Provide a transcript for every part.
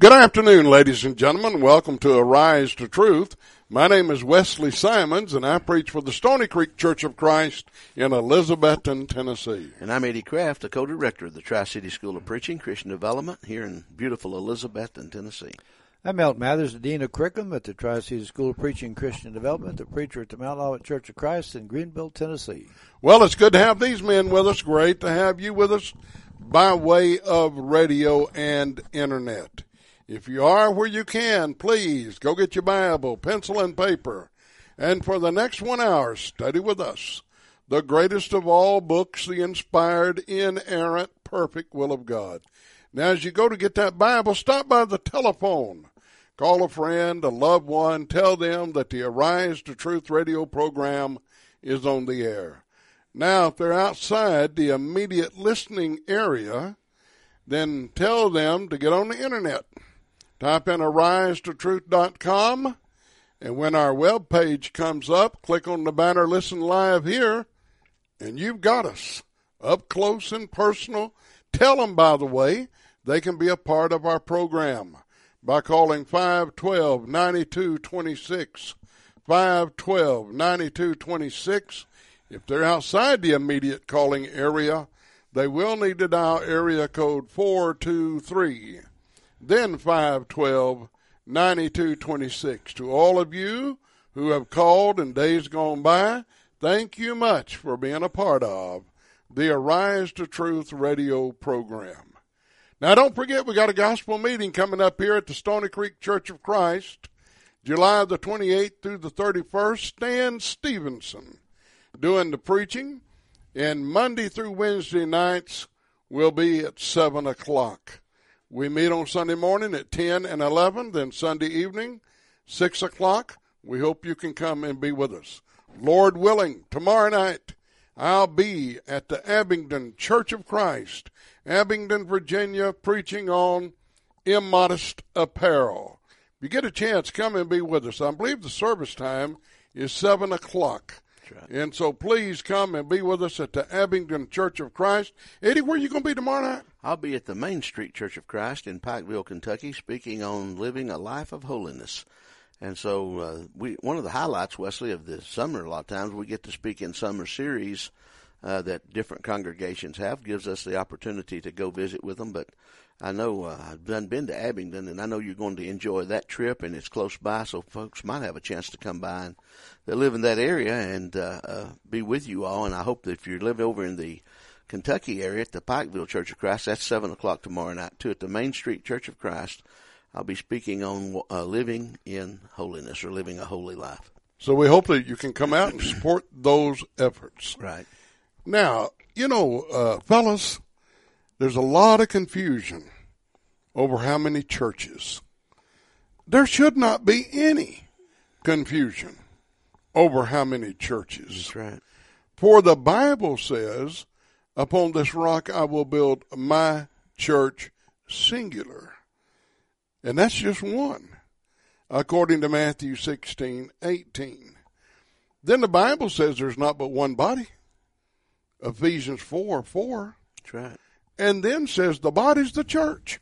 Good afternoon, ladies and gentlemen. Welcome to Arise to Truth. My name is Wesley Simons, and I preach for the Stony Creek Church of Christ in Elizabethton, Tennessee. And I'm Eddie Kraft, the co-director of the Tri-City School of Preaching Christian Development here in beautiful Elizabethton, Tennessee. I'm Elt Mathers, the Dean of Crickham at the Tri-City School of Preaching Christian Development, the preacher at the Mount Lawitt Church of Christ in Greenville, Tennessee. Well, it's good to have these men with us. Great to have you with us by way of radio and internet. If you are where you can, please go get your Bible, pencil, and paper. And for the next 1 hour, study with us the greatest of all books, the inspired, inerrant, perfect will of God. Now, as you go to get that Bible, stop by the telephone. Call a friend, a loved one. Tell them that the Arise to Truth radio program is on the air. Now, if they're outside the immediate listening area, then tell them to get on the internet. Type in AriseToTruth.com, and when our web page comes up, click on the banner Listen Live Here, and you've got us up close and personal. Tell them, by the way, they can be a part of our program by calling 512-9226, 512-9226. If they're outside the immediate calling area, they will need to dial area code 423. Then 512-9226. To all of you who have called in days gone by, thank you much for being a part of the Arise to Truth radio program. Now, don't forget, we got a gospel meeting coming up here at the Stony Creek Church of Christ, July the 28th through the 31st. Stan Stevenson doing the preaching, and Monday through Wednesday nights will be at 7 o'clock. We meet on Sunday morning at 10 and 11, then Sunday evening, 6 o'clock. We hope you can come and be with us. Lord willing, tomorrow night, I'll be at the Abingdon Church of Christ, Abingdon, Virginia, preaching on immodest apparel. If you get a chance, come and be with us. I believe the service time is 7 o'clock. Right. And so please come and be with us at the Abingdon Church of Christ. Eddie, where are you going to be tomorrow night? I'll be at the Main Street Church of Christ in Pikeville, Kentucky, speaking on living a life of holiness. And so one of the highlights, Wesley, of the summer, a lot of times we get to speak in summer series that different congregations have. Gives us the opportunity to go visit with them. But I know I've been to Abingdon, and I know you're going to enjoy that trip, and it's close by, so folks might have a chance to come by and that live in that area and be with you all. And I hope that if you live over in the Kentucky area at the Pikeville Church of Christ, that's 7 o'clock tomorrow night, too, at the Main Street Church of Christ. I'll be speaking on living in holiness or living a holy life. So we hope that you can come out and support those efforts. Right. Now, you know, fellas, there's a lot of confusion over how many churches. There should not be any confusion over how many churches. That's right. For the Bible says, upon this rock I will build my church, singular. And that's just one, according to Matthew 16:18. Then the Bible says there's not but one body, Ephesians 4:4. That's right. And then says the body's the church,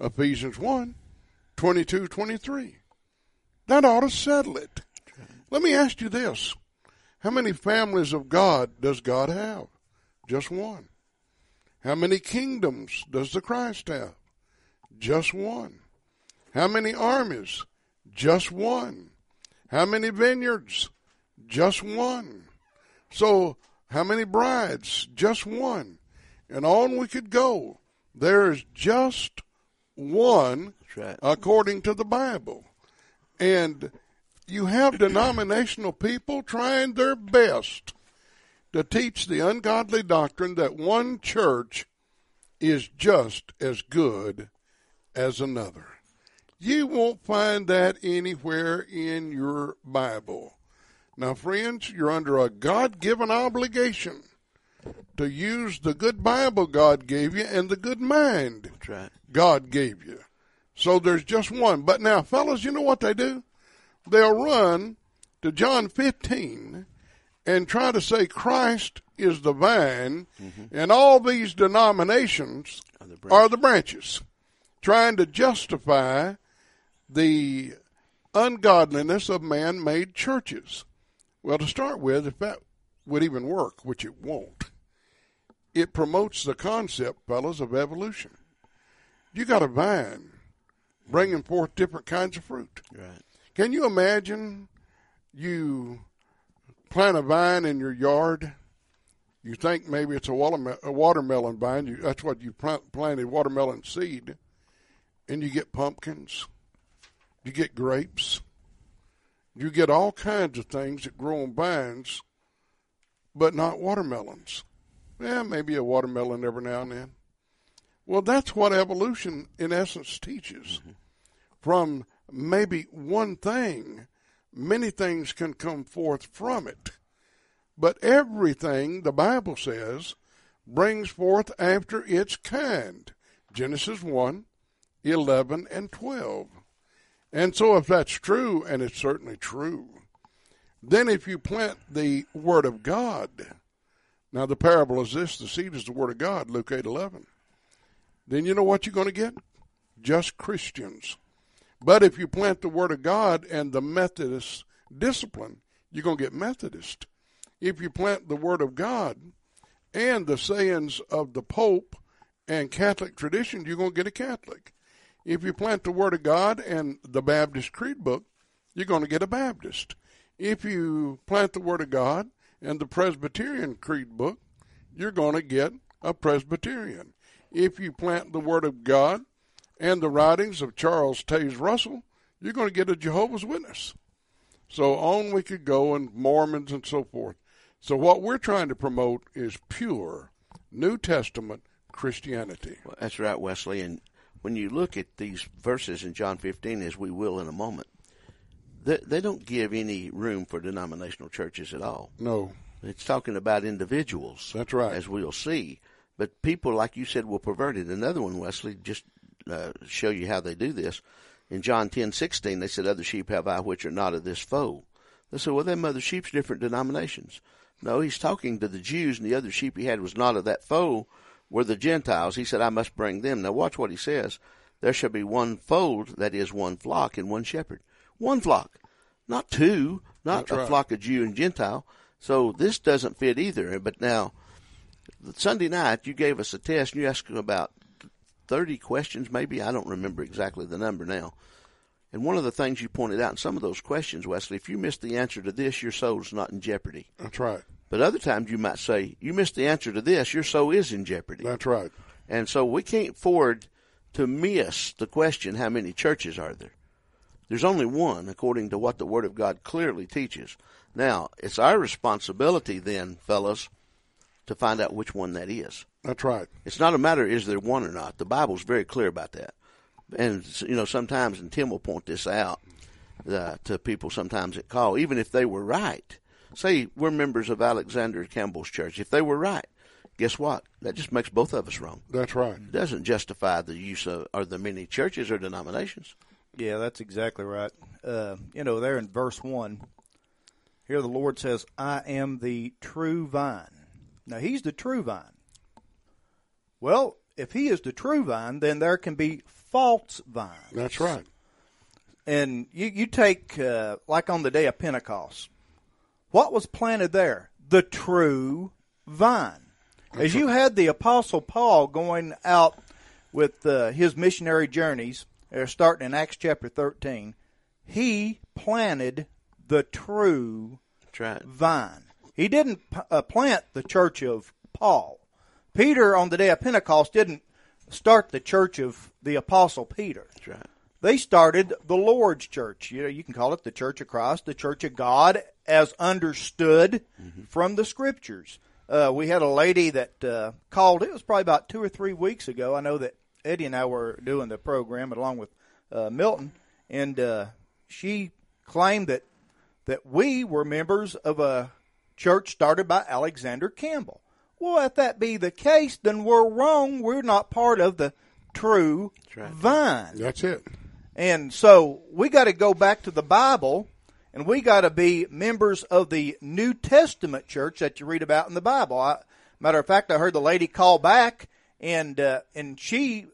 Ephesians 1:22-23. That ought to settle it. Let me ask you this. How many families of God does God have? Just one. How many kingdoms does the Christ have? Just one. How many armies? Just one. How many vineyards? Just one. So how many brides? Just one. And on we could go. There is just one, right, according to the Bible. And you have denominational people trying their best to teach the ungodly doctrine that one church is just as good as another. You won't find that anywhere in your Bible. Now, friends, you're under a God-given obligation to use the good Bible God gave you and the good mind, that's right, God gave you. So there's just one. But now, fellas, you know what they do? They'll run to John 15 and try to say Christ is the vine, mm-hmm, and all these denominations are the branches. trying to justify the ungodliness of man-made churches. Well, to start with, if that would even work, which it won't, it promotes the concept, fellas, of evolution. You got a vine bringing forth different kinds of fruit. Right. Can you imagine you plant a vine in your yard? You think maybe it's a watermelon vine. That's what you planted, watermelon seed. And you get pumpkins. You get grapes. You get all kinds of things that grow on vines, but not watermelons. Yeah, maybe a watermelon every now and then. Well, that's what evolution, in essence, teaches. Mm-hmm. From maybe one thing, many things can come forth from it. But everything, the Bible says, brings forth after its kind. Genesis 1, 11, and 12. And so if that's true, and it's certainly true, then if you plant the Word of God, now the parable is this, the seed is the Word of God, Luke 8:11. Then you know what you're going to get? Just Christians. But if you plant the Word of God and the Methodist discipline, you're going to get Methodist. If you plant the Word of God and the sayings of the Pope and Catholic tradition, you're going to get a Catholic. If you plant the Word of God and the Baptist Creed book, you're going to get a Baptist. If you plant the Word of God and the Presbyterian Creed book, you're going to get a Presbyterian. If you plant the Word of God and the writings of Charles Taze Russell, you're going to get a Jehovah's Witness. So on we could go, and Mormons and so forth. So what we're trying to promote is pure New Testament Christianity. Well, that's right, Wesley, and when you look at these verses in John 15, as we will in a moment, they don't give any room for denominational churches at all. No. It's talking about individuals. That's right. As we'll see. But people, like you said, were perverted. Another one, Wesley, just show you how they do this. In John 10:16, they said, "Other sheep have I which are not of this fold." They said, well, them other sheep's different denominations. No, he's talking to the Jews, and the other sheep he had was not of that fold, were the Gentiles. He said, I must bring them. Now watch what he says. There shall be one fold, that is one flock, and one shepherd. One flock, not two, not That's a right. flock of Jew and Gentile. So this doesn't fit either. But now, Sunday night, you gave us a test, and you asked about 30 questions maybe. I don't remember exactly the number now. And one of the things you pointed out in some of those questions, Wesley, if you miss the answer to this, your soul's not in jeopardy. That's right. But other times you might say, you missed the answer to this, your soul is in jeopardy. That's right. And so we can't afford to miss the question, how many churches are there? There's only one, according to what the Word of God clearly teaches. Now, it's our responsibility then, fellas, to find out which one that is. That's right. It's not a matter is there one or not. The Bible's very clear about that. And, you know, sometimes, and Tim will point this out to people sometimes that call, even if they were right. Say we're members of Alexander Campbell's church. If they were right, guess what? That just makes both of us wrong. That's right. It doesn't justify the use of or the many churches or denominations. Yeah, that's exactly right. You know, there in verse 1, here the Lord says, I am the true vine. Now, he's the true vine. Well, if he is the true vine, then there can be false vines. That's right. And you take, like on the day of Pentecost, what was planted there? The true vine. As you had the Apostle Paul going out with his missionary journeys, starting in Acts chapter 13, he planted the true vine. He didn't plant the church of Paul. Peter, on the day of Pentecost, didn't start the church of the Apostle Peter. That's right. They started the Lord's church. You know, you can call it the Church of Christ, the Church of God, as understood from the Scriptures. We had a lady that called. It was probably about 2 or 3 weeks ago. I know that Eddie and I were doing the program along with Milton, and she claimed that we were members of a church started by Alexander Campbell. Well, if that be the case, then we're wrong. We're not part of the true vine. That's it. And so we got to go back to the Bible, and we got to be members of the New Testament church that you read about in the Bible. Matter of fact, I heard the lady call back, and she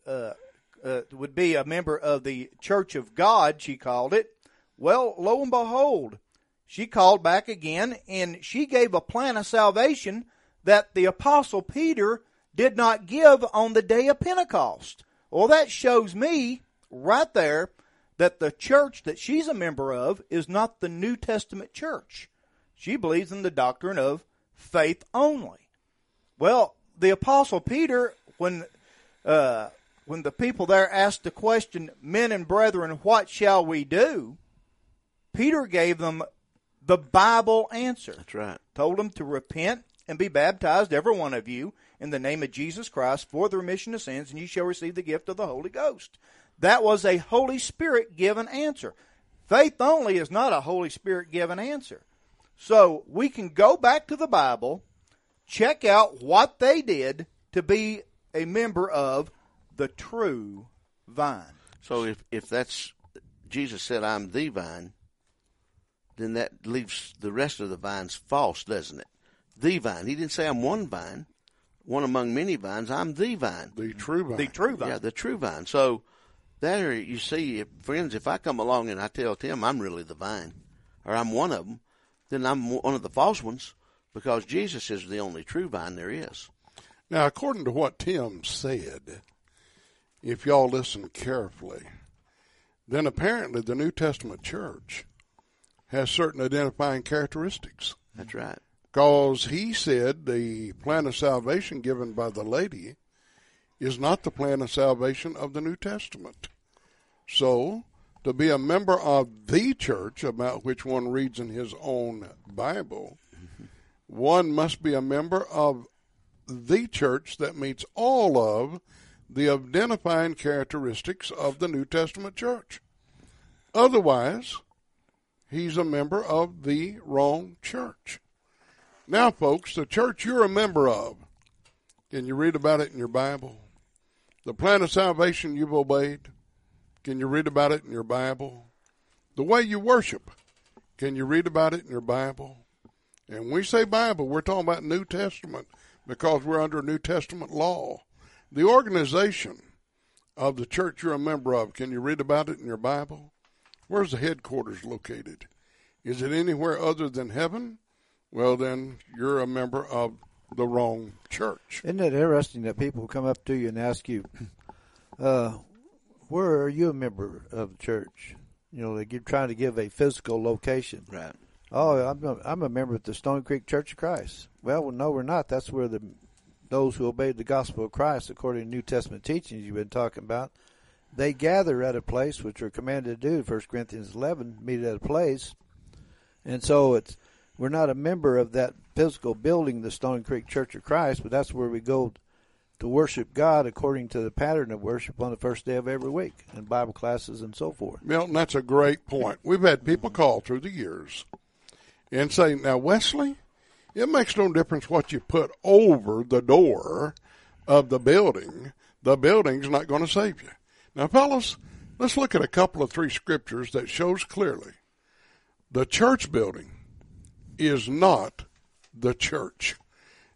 would be a member of the Church of God, she called it. Well, lo and behold, she called back again, and she gave a plan of salvation that the Apostle Peter did not give on the day of Pentecost. Well, that shows me right there that the church that she's a member of is not the New Testament church. She believes in the doctrine of faith only. Well, the Apostle Peter, when the people there asked the question, men and brethren, what shall we do? Peter gave them the Bible answer. That's right. Told them to repent and be baptized, every one of you, in the name of Jesus Christ for the remission of sins, and you shall receive the gift of the Holy Ghost. That was a Holy Spirit given answer. Faith only is not a Holy Spirit given answer. So we can go back to the Bible, check out what they did to be a member of the true vine. So if that's, Jesus said, I'm the vine, then that leaves the rest of the vines false, doesn't it? The vine. He didn't say I'm one vine, one among many vines. I'm the vine. The true vine. The true vine. Yeah, the true vine. So there you see, friends, if I come along and I tell Tim I'm really the vine, or I'm one of them, then I'm one of the false ones, because Jesus is the only true vine there is. Now, according to what Tim said, if y'all listen carefully, then apparently the New Testament church has certain identifying characteristics. That's right. Because he said the plan of salvation given by the lady is not the plan of salvation of the New Testament. So, to be a member of the church, about which one reads in his own Bible, one must be a member of the church that meets all of the identifying characteristics of the New Testament church. Otherwise, he's a member of the wrong church. Now, folks, the church you're a member of, can you read about it in your Bible? The plan of salvation you've obeyed, can you read about it in your Bible? The way you worship, can you read about it in your Bible? And when we say Bible, we're talking about New Testament, because we're under New Testament law. The organization of the church you're a member of, can you read about it in your Bible? Where's the headquarters located? Is it anywhere other than heaven? Well, then you're a member of the wrong church. Isn't it interesting that people come up to you and ask you, where are you a member of the church? You know, like you're trying to give a physical location. Right. Oh, I'm a member of the Stony Creek Church of Christ. Well, no, we're not. That's where those who obeyed the gospel of Christ, according to New Testament teachings you've been talking about, they gather at a place, which are commanded to do, 1 Corinthians 11, meet at a place. And so we're not a member of that physical building, the Stone Creek Church of Christ, but that's where we go to worship God according to the pattern of worship on the first day of every week in Bible classes and so forth. Milton, that's a great point. We've had people call through the years and say, now, Wesley, it makes no difference what you put over the door of the building. The building's not going to save you. Now, fellas, let's look at three scriptures that shows clearly the church building is not the church.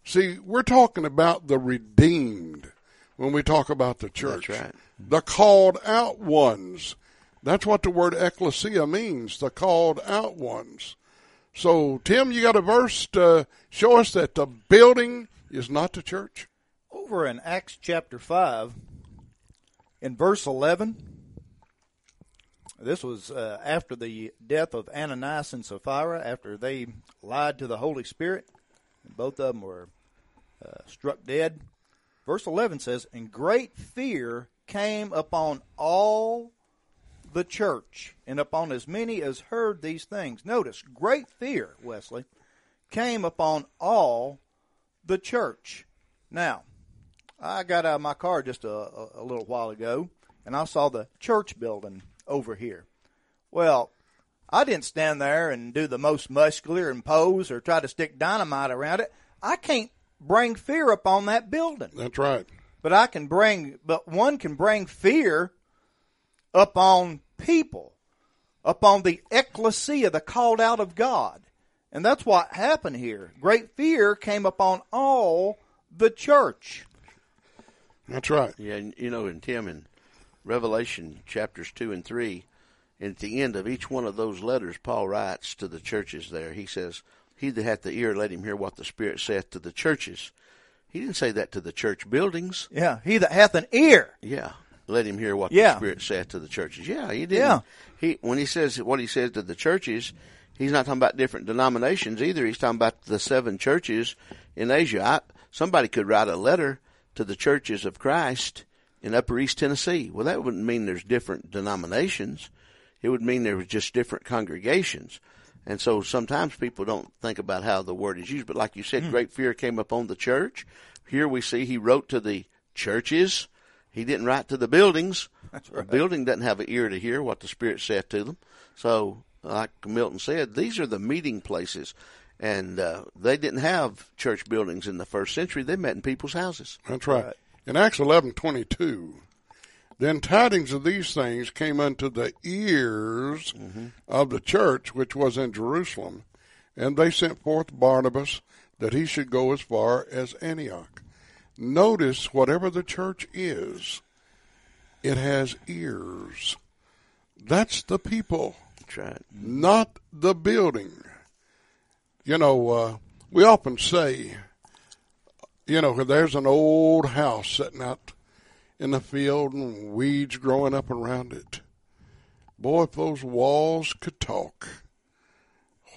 See, we're talking about the redeemed when we talk about the church. That's right. The called out ones. That's what the word ecclesia means, the called out ones. So, Tim, you got a verse to show us that the building is not the church? Over in Acts chapter 5, in verse 11, this was after the death of Ananias and Sapphira, after they lied to the Holy Spirit. Both of them were struck dead. Verse 11 says, and great fear came upon all the church, and upon as many as heard these things. Notice, great fear, Wesley, came upon all the church. Now, I got out of my car just a little while ago, and I saw the church building over here. Well, I didn't stand there and do the most muscular and pose or try to stick dynamite around it. I can't bring fear upon that building. That's right. But one can bring fear upon people, upon the ecclesia, the called out of God. And that's what happened here. Great fear came upon all the church. That's right. Yeah, and Tim, in Revelation chapters 2 and 3, and at the end of each one of those letters, Paul writes to the churches there. He says, "He that hath the ear, let him hear what the Spirit saith to the churches." He didn't say that to the church buildings. Yeah, he that hath an ear. Yeah, let him hear what the Spirit saith to the churches. Yeah, he didn't. Yeah. When he says what he says to the churches, he's not talking about different denominations either. He's talking about the seven churches in Asia. Somebody could write a letter to the churches of Christ in Upper East Tennessee. Well, that wouldn't mean there's different denominations. It would mean there was just different congregations. And so sometimes people don't think about how the word is used. But like you said, great fear came upon the church. Here we see he wrote to the churches. He didn't write to the buildings. That's right. A building doesn't have an ear to hear what the Spirit said to them. So like Milton said, these are the meeting places. And they didn't have church buildings in the first century. They met in people's houses. That's right. In Acts 11:22, then tidings of these things came unto the ears of the church which was in Jerusalem, and they sent forth Barnabas that he should go as far as Antioch. Notice whatever the church is, it has ears. That's the people. That's right. Not the building. You know, we often say, you know, there's an old house sitting out in the field and weeds growing up around it. Boy, if those walls could talk,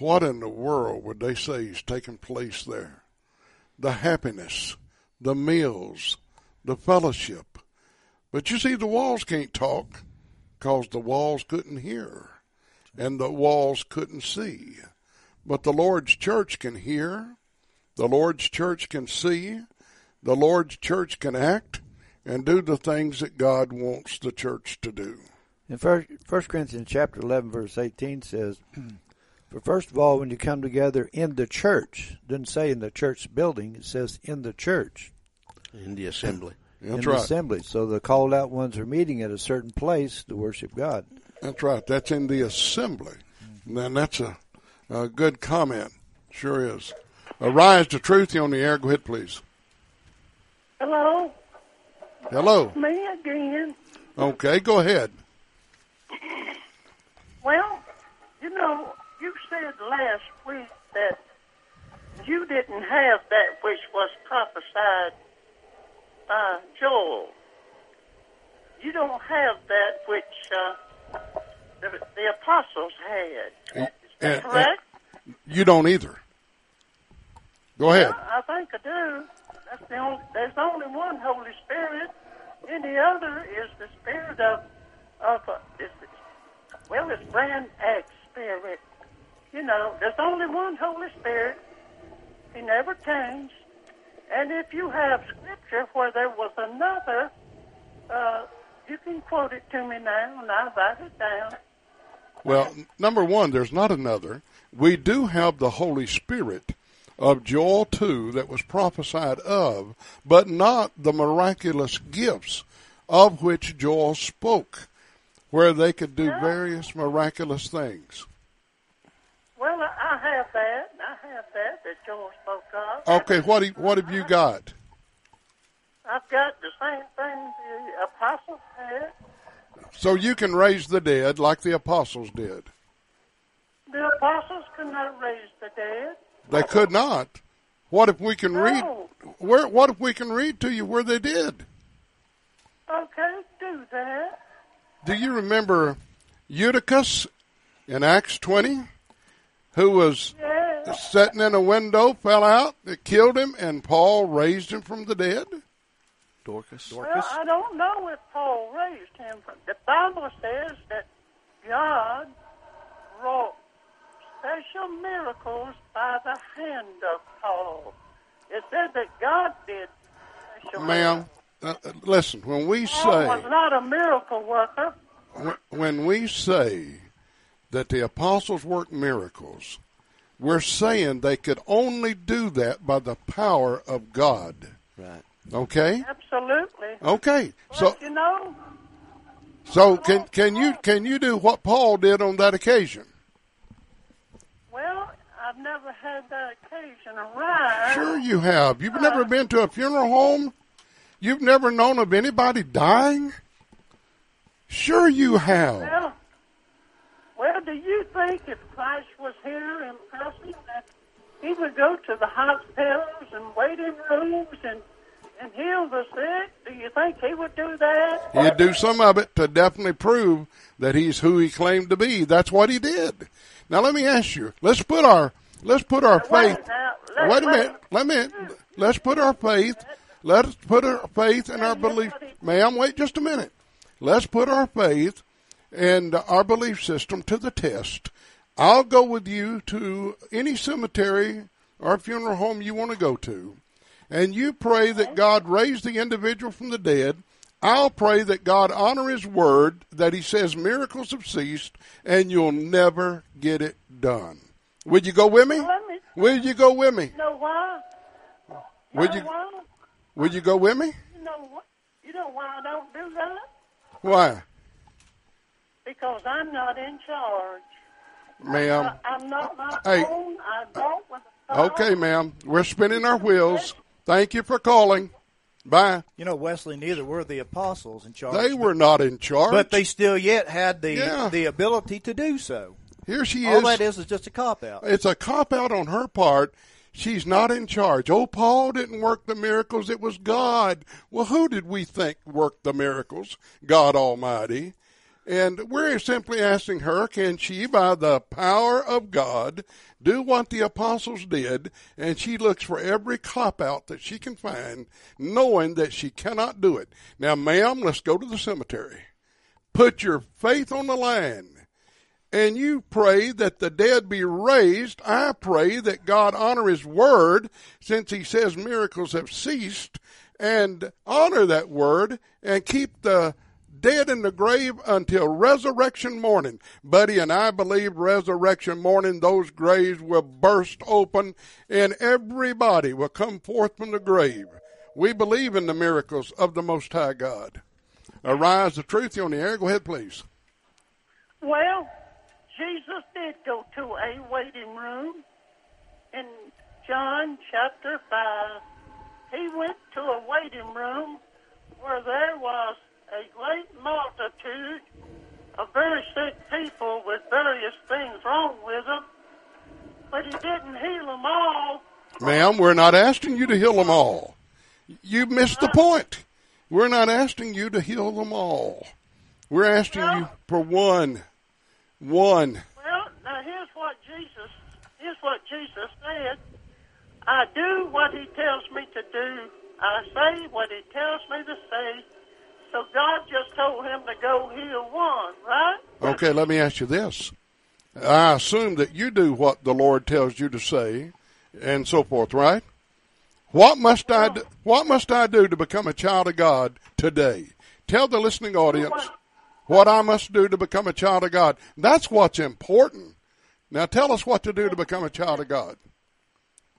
what in the world would they say is taking place there? The happiness, the meals, the fellowship. But you see, the walls can't talk because the walls couldn't hear and the walls couldn't see. But the Lord's church can hear, the Lord's church can see, the Lord's church can act and do the things that God wants the church to do. In 1 Corinthians chapter 11, verse 18 says, "For first of all, when you come together in the church," didn't say in the church building, it says in the church. In the assembly. That's right. In the assembly. So the called out ones are meeting at a certain place to worship God. That's right. That's in the assembly. Then that's a good comment. Sure is. Arise to Truth, you're on the air. Go ahead, please. Hello. Hello. It's me again. Okay, go ahead. Well, you know, you said last week that you didn't have that which was prophesied by Joel. You don't have that which the apostles had. Is that correct? You don't either. Go ahead. I think I do. There's only one Holy Spirit. Any other is the spirit it's brand X spirit. You know, there's only one Holy Spirit. He never changed. And if you have scripture where there was another, you can quote it to me now, and I'll write it down. Well, number one, there's not another. We do have the Holy Spirit of Joel 2 that was prophesied of, but not the miraculous gifts of which Joel spoke, where they could do various miraculous things. Well, I have that. That Joel spoke of. Okay, what have you got? I've got the same thing the apostles had. So you can raise the dead like the apostles did. The apostles could not raise the dead. They could not. What if we can read? What if we can read to you where they did? Okay, do that. Do you remember Eutychus in Acts 20, who was sitting in a window, fell out, it killed him, and Paul raised him from the dead? Dorcas. Well, I don't know if Paul raised him. The Bible says that God wrought special miracles by the hand of Paul. It said that God did special miracles. Ma'am, listen, when we say... Paul was not a miracle worker. When we say that the apostles worked miracles, we're saying they could only do that by the power of God. Right. Okay? Absolutely. Okay. But so you know... So can you do what Paul did on that occasion? Well, I've never had that occasion arise. Sure you have. You've never been to a funeral home? You've never known of anybody dying? Sure you have. Well, do you think if Christ was here in person that he would go to the hospitals and waiting rooms and heal the sick? Do you think he would do that? He'd do some of it to definitely prove that he's who he claimed to be. That's what he did. Now, let me ask you. Let's put our faith and our belief. Ma'am, wait just a minute. Let's put our faith and our belief system to the test. I'll go with you to any cemetery or funeral home you want to go to, and you pray that God raise the individual from the dead. I'll pray that God honor his word, that he says miracles have ceased, and you'll never get it done. Would you go with me? Will you go with me? No, why? Would you go with me? You know why I don't do that? Why? Because I'm not in charge. Ma'am. I'm not my own. I don't want to. Okay, ma'am. We're spinning our wheels. Thank you for calling. Bye. You know, Wesley, neither were the apostles in charge. They were not in charge. But they still yet had the ability to do so. Here she is. All that is just a cop-out. It's a cop-out on her part. She's not in charge. Oh, Paul didn't work the miracles. It was God. Well, who did we think worked the miracles? God Almighty. And we're simply asking her, can she, by the power of God, do what the apostles did? And she looks for every cop-out that she can find, knowing that she cannot do it. Now, ma'am, let's go to the cemetery. Put your faith on the line. And you pray that the dead be raised. I pray that God honor his word, since he says miracles have ceased, and honor that word and keep the dead in the grave until resurrection morning. Buddy and I believe resurrection morning those graves will burst open and everybody will come forth from the grave. We believe in the miracles of the Most High God. Arise the Truth, you're on the air. Go ahead, please. Well, Jesus did go to a waiting room. In John chapter 5, he went to a waiting room where there was a great multitude of very sick people with various things wrong with them, but he didn't heal them all. Ma'am, we're not asking you to heal them all. You missed the point. We're not asking you to heal them all. We're asking you for one. Well, now here's what Jesus said. I do what he tells me to do. I say what he tells me to say. So God just told him to go heal one, right? Okay, let me ask you this. I assume that you do what the Lord tells you to say and so forth, right? What must I do to become a child of God today? Tell the listening audience what I must do to become a child of God. That's what's important. Now tell us what to do to become a child of God.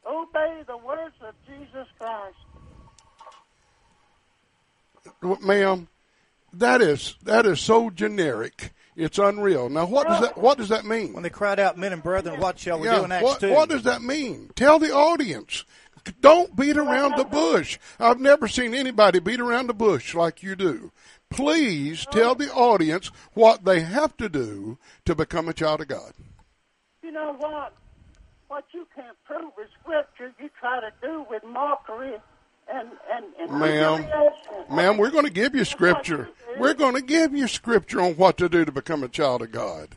Obey the words of Jesus Christ. Ma'am, that is so generic. It's unreal. Now what does that mean? When they cried out, men and brethren, what shall we do in Acts 2? What does that mean? Tell the audience. Don't beat around the bush. I've never seen anybody beat around the bush like you do. Please tell the audience what they have to do to become a child of God. You know what? What you can't prove is Scripture. You try to do with mockery and Ma'am, we're going to give you Scripture. We're going to give you Scripture on what to do to become a child of God.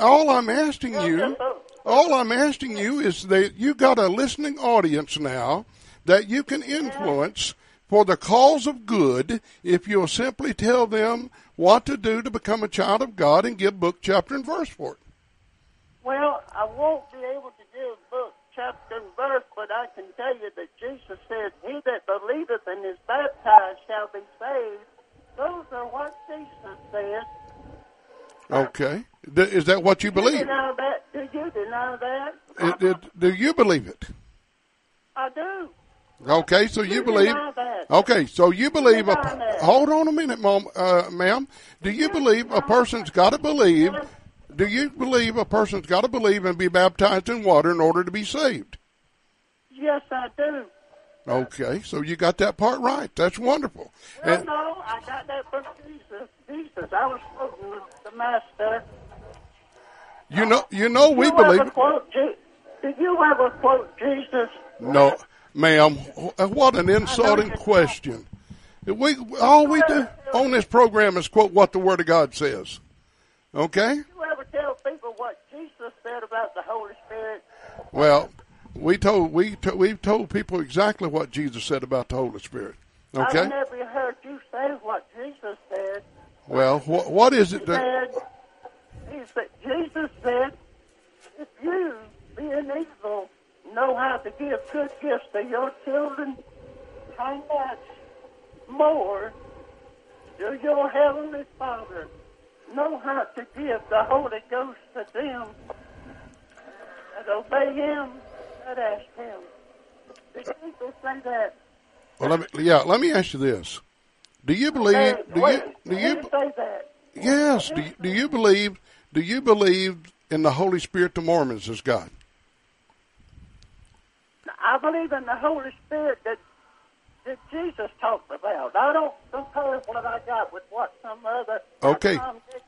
All I'm asking you is that you got a listening audience now that you can influence for the cause of good if you'll simply tell them what to do to become a child of God and give book, chapter, and verse for it. Well, I won't be able to give book, chapter, and verse, but I can tell you that Jesus said, he that believeth and is baptized shall be saved. Those are what Jesus says. Okay. Is that what you believe? Do you deny that? Do you believe it? I do. Okay, so you believe. Okay, so you believe. Hold on a minute, ma'am. Do you believe a person's got to believe and be baptized in water in order to be saved? Yes, I do. Okay, so you got that part right. That's wonderful. Well, no, I got that from Jesus. Jesus. I was quoting the master. You know, we believe. Did you ever quote Jesus? No, ma'am. What an insulting question. All we do on this program is quote what the Word of God says. Okay? Did you ever tell people what Jesus said about the Holy Spirit? Well, we've told people exactly what Jesus said about the Holy Spirit. Okay? I've never heard you say what Jesus said. Well, what is it that... Jesus said, if you, being evil, know how to give good gifts to your children, how much more do your Heavenly Father know how to give the Holy Ghost to them and obey Him and ask Him? Did people say that? Well, let me ask you this. Do you believe... say that? Yes. Do you believe in the Holy Spirit to Mormons as God? I believe in the Holy Spirit that Jesus talked about. I don't compare what I got with what some other... Okay,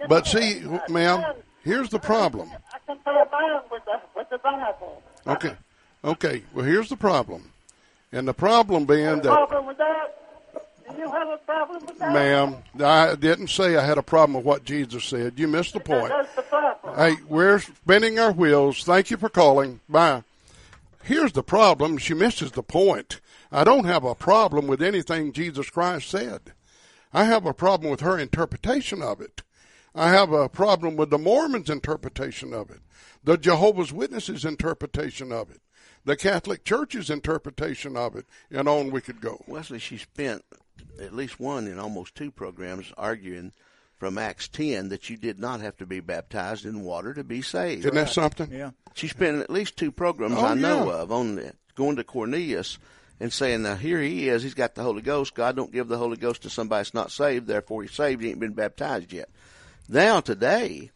but see, ma'am, here's the problem. I compare mine with the Bible. Okay. Well, here's the problem. And the problem being that... problem with that? Do you have a problem with that? Ma'am, I didn't say I had a problem with what Jesus said. You missed the point. That's the problem. Hey, we're spinning our wheels. Thank you for calling. Bye. Here's the problem. She misses the point. I don't have a problem with anything Jesus Christ said. I have a problem with her interpretation of it. I have a problem with the Mormons' interpretation of it, the Jehovah's Witnesses' interpretation of it, the Catholic Church's interpretation of it, and on we could go. Wesley, she spent at least one and almost two programs arguing from Acts 10 that you did not have to be baptized in water to be saved. Isn't that something? Yeah. She spent at least two programs I know of on that, going to Cornelius and saying, now here he is, he's got the Holy Ghost. God don't give the Holy Ghost to somebody that's not saved, therefore he's saved, he ain't been baptized yet. Now today,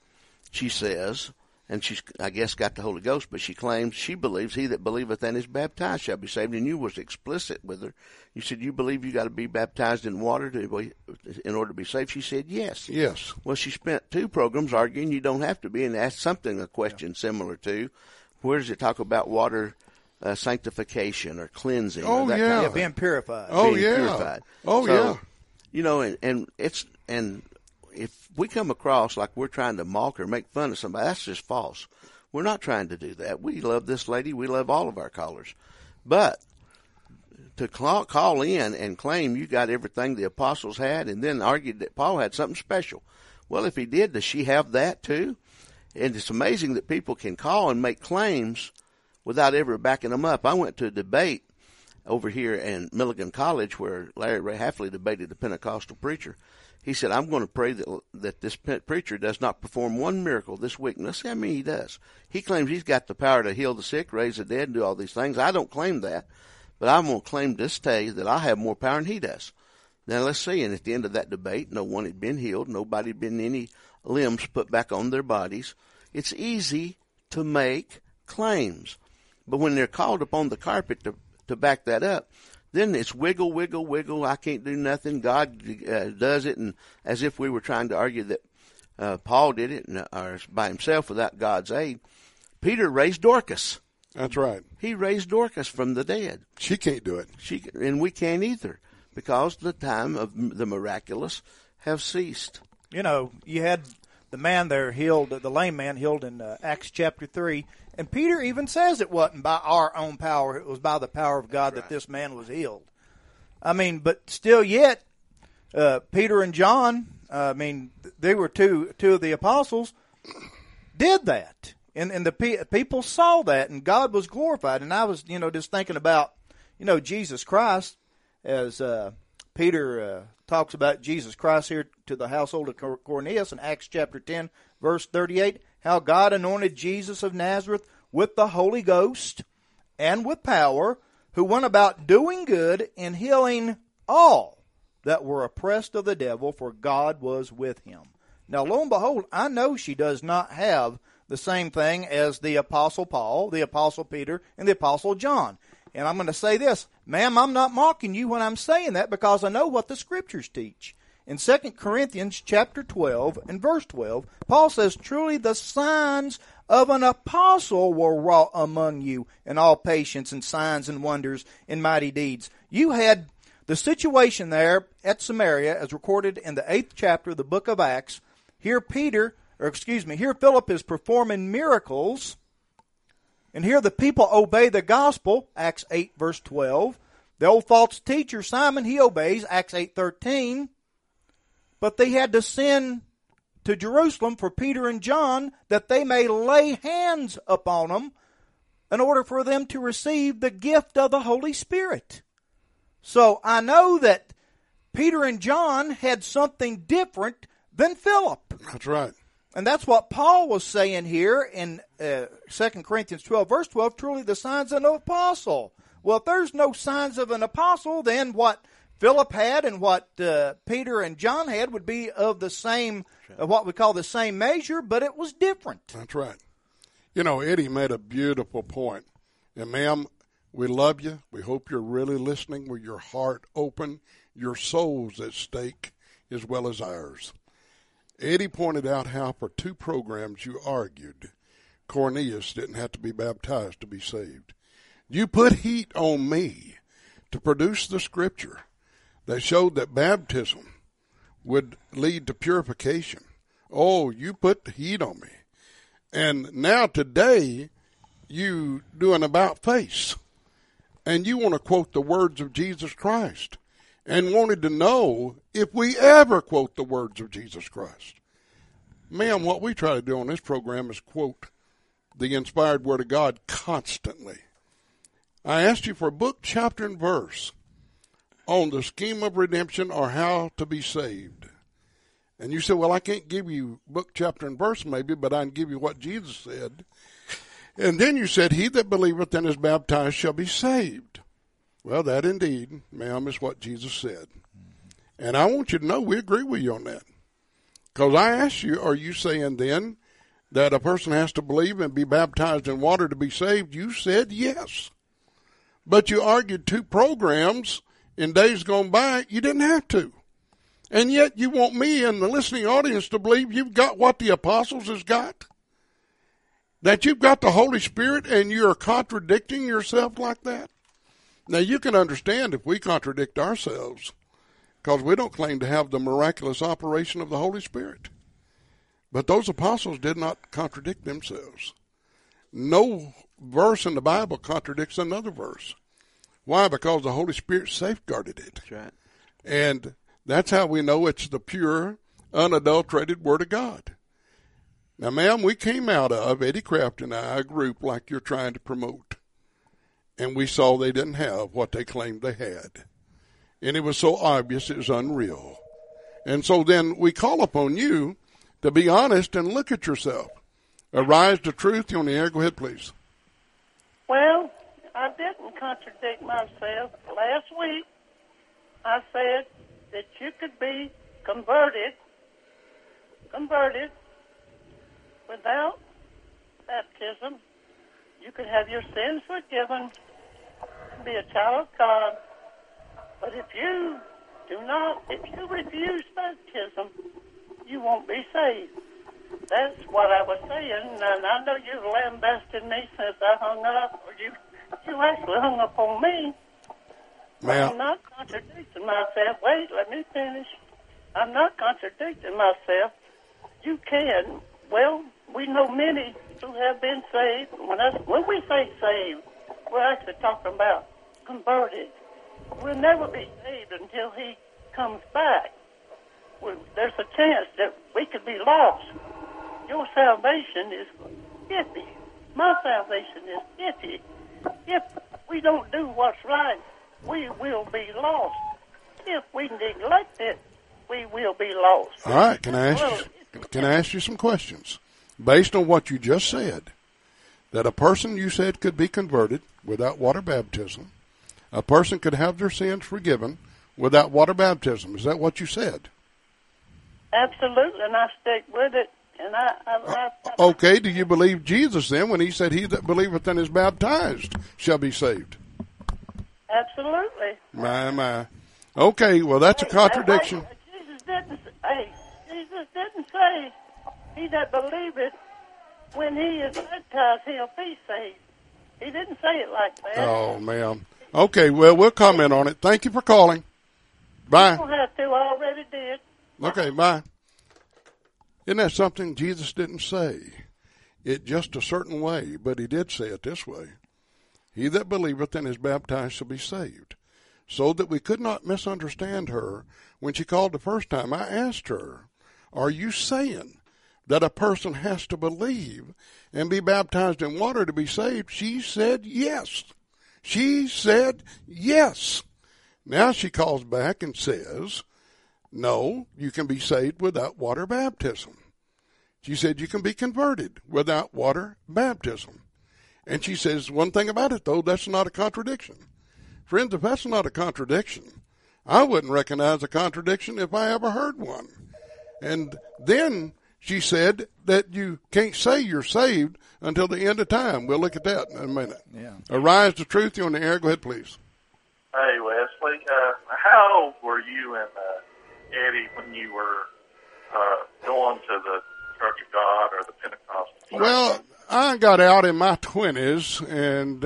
she says, and she's, I guess, got the Holy Ghost, but she claims she believes he that believeth and is baptized shall be saved. And you was explicit with her. You said, you believe you got to be baptized in water in order to be saved? She said, yes. Yes. Well, she spent two programs arguing you don't have to be, and asked something, a question similar to, where does it talk about water sanctification or cleansing? Oh, or that kind of being purified. Oh, being purified. Oh, so, yeah. You know, and if we come across like we're trying to mock or make fun of somebody, that's just false. We're not trying to do that. We love this lady. We love all of our callers. But to call in and claim you got everything the apostles had and then argued that Paul had something special. Well, if he did, does she have that too? And it's amazing that people can call and make claims without ever backing them up. I went to a debate over here in Milligan College where Larry Ray Halfley debated a Pentecostal preacher. He said, I'm going to pray that this preacher does not perform one miracle this week. And I mean, he does. He claims he's got the power to heal the sick, raise the dead, and do all these things. I don't claim that, but I'm going to claim this day that I have more power than he does. Now, let's see. And at the end of that debate, no one had been healed. Nobody had been any limbs put back on their bodies. It's easy to make claims. But when they're called upon the carpet to back that up, then it's wiggle, wiggle, wiggle. I can't do nothing. God does it, and as if we were trying to argue that Paul did it or by himself without God's aid. Peter raised Dorcas. That's right. He raised Dorcas from the dead. She can't do it. And we can't either, because the time of the miraculous have ceased. You know, you had the man there healed, the lame man healed in Acts chapter 3. And Peter even says it wasn't by our own power. It was by the power of God that this man was healed. I mean, but still yet, Peter and John, they were two of the apostles, did that. And the people saw that, and God was glorified. And I was, just thinking about, Jesus Christ, as Peter talks about Jesus Christ here to the household of Cornelius in Acts chapter 10, verse 38. How God anointed Jesus of Nazareth with the Holy Ghost and with power, who went about doing good and healing all that were oppressed of the devil, for God was with him. Now, lo and behold, I know she does not have the same thing as the Apostle Paul, the Apostle Peter, and the Apostle John. And I'm going to say this, ma'am, I'm not mocking you when I'm saying that, because I know what the Scriptures teach. In 2 Corinthians chapter 12 and verse 12, Paul says, "Truly the signs of an apostle were wrought among you in all patience and signs and wonders and mighty deeds." You had the situation there at Samaria as recorded in the 8th chapter of the book of Acts. Here here Philip is performing miracles. And here the people obey the gospel, Acts 8 verse 12. The old false teacher Simon, he obeys, Acts 8:13. But they had to send to Jerusalem for Peter and John that they may lay hands upon them in order for them to receive the gift of the Holy Spirit. So I know that Peter and John had something different than Philip. That's right. And that's what Paul was saying here in 2 Corinthians 12, verse 12, "Truly the signs of an apostle." Well, if there's no signs of an apostle, then what Philip had and what Peter and John had would be of the same, what we call the same measure, but it was different. That's right. You know, Eddie made a beautiful point. And ma'am, we love you. We hope you're really listening with your heart open. Your soul's at stake as well as ours. Eddie pointed out how for two programs you argued Cornelius didn't have to be baptized to be saved. You put heat on me to produce the scripture that showed that baptism would lead to purification. Oh, you put the heat on me. And now today, you do an about face. And you want to quote the words of Jesus Christ. And wanted to know if we ever quote the words of Jesus Christ. Ma'am, what we try to do on this program is quote the inspired word of God constantly. I asked you for book, chapter, and verse on the scheme of redemption or how to be saved. And you said, well, I can't give you book, chapter, and verse maybe, but I can give you what Jesus said. And then you said, "He that believeth and is baptized shall be saved." Well, that indeed, ma'am, is what Jesus said. And I want you to know we agree with you on that. Because I asked you, are you saying then that a person has to believe and be baptized in water to be saved? You said yes. But you argued two programs in days gone by. You didn't have to. And yet you want me and the listening audience to believe you've got what the apostles has got? That you've got the Holy Spirit and you're contradicting yourself like that? Now, you can understand if we contradict ourselves because we don't claim to have the miraculous operation of the Holy Spirit. But those apostles did not contradict themselves. No verse in the Bible contradicts another verse. Why? Because the Holy Spirit safeguarded it. That's right. And that's how we know it's the pure, unadulterated Word of God. Now, ma'am, we came out of, Eddie Kraft and I, a group like you're trying to promote. And we saw they didn't have what they claimed they had. And it was so obvious it was unreal. And so then we call upon you to be honest and look at yourself. Arise to Truth. You're on the air. Go ahead, please. Well, I didn't contradict myself. Last week I said that you could be converted without baptism. You could have your sins forgiven, be a child of God, but if you refuse baptism, you won't be saved. That's what I was saying, and I know you've lambasted me since I hung up, or you actually hung up on me. I'm not contradicting myself. Wait, let me finish. I'm not contradicting myself. You can. Well, we know many who have been saved. When we say saved, we're actually talking about converted. We'll never be saved until he comes back. There's a chance that we could be lost. Your salvation is iffy. My salvation is iffy. If we don't do what's right, we will be lost. If we neglect it, we will be lost. All right, can I ask you some questions? Based on what you just said, that a person you said could be converted without water baptism, a person could have their sins forgiven without water baptism. Is that what you said? Absolutely, and I stick with it. And okay, do you believe Jesus then when he said, "He that believeth and is baptized shall be saved"? Absolutely. My. Okay, well, that's a contradiction. Jesus didn't say he that believeth when he is baptized he'll be saved. He didn't say it like that. Oh, ma'am. Okay, well, we'll comment on it. Thank you for calling. Bye. You don't have to. I already did. Okay, bye. Isn't that something? Jesus didn't say it just a certain way, but he did say it this way. He that believeth and is baptized shall be saved. So that we could not misunderstand her when she called the first time, I asked her, are you saying that a person has to believe and be baptized in water to be saved? She said yes. She said yes. Now she calls back and says, no, you can be saved without water baptism. She said you can be converted without water baptism. And she says one thing about it, though, that's not a contradiction. Friends, if that's not a contradiction, I wouldn't recognize a contradiction if I ever heard one. And then she said that you can't say you're saved until the end of time. We'll look at that in a minute. Yeah. Arise to Truth, you're on the air. Go ahead, please. Hey, Wesley. How old were you and Eddie when you were going to the Church of God or the Pentecostal Church? Well, I got out in my 20s, and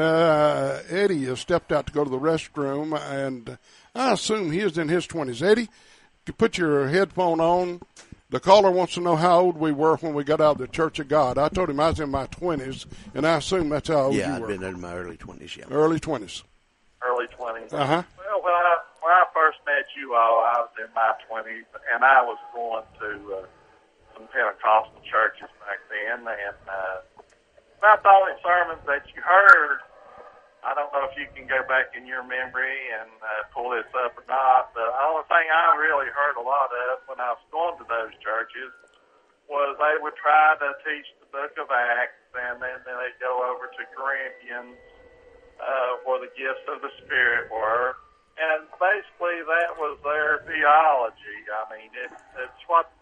Eddie has stepped out to go to the restroom, and I assume he is in his 20s. Eddie, you put your headphone on. The caller wants to know how old we were when we got out of the Church of God. I told him I was in my 20s, and I assume that's how old you were. Yeah, I've been in my early 20s, yeah. Early 20s. Uh-huh. Well, when I first met you all, I was in my 20s, and I was going to some Pentecostal churches back then, and about all the sermons that you heard, I don't know if you can go back in your memory and pull this up or not, but the only thing I really heard a lot of when I was going to those churches was they would try to teach the book of Acts, and then they'd go over to Corinthians where the gifts of the Spirit were, and basically that was their theology. I mean, it's what...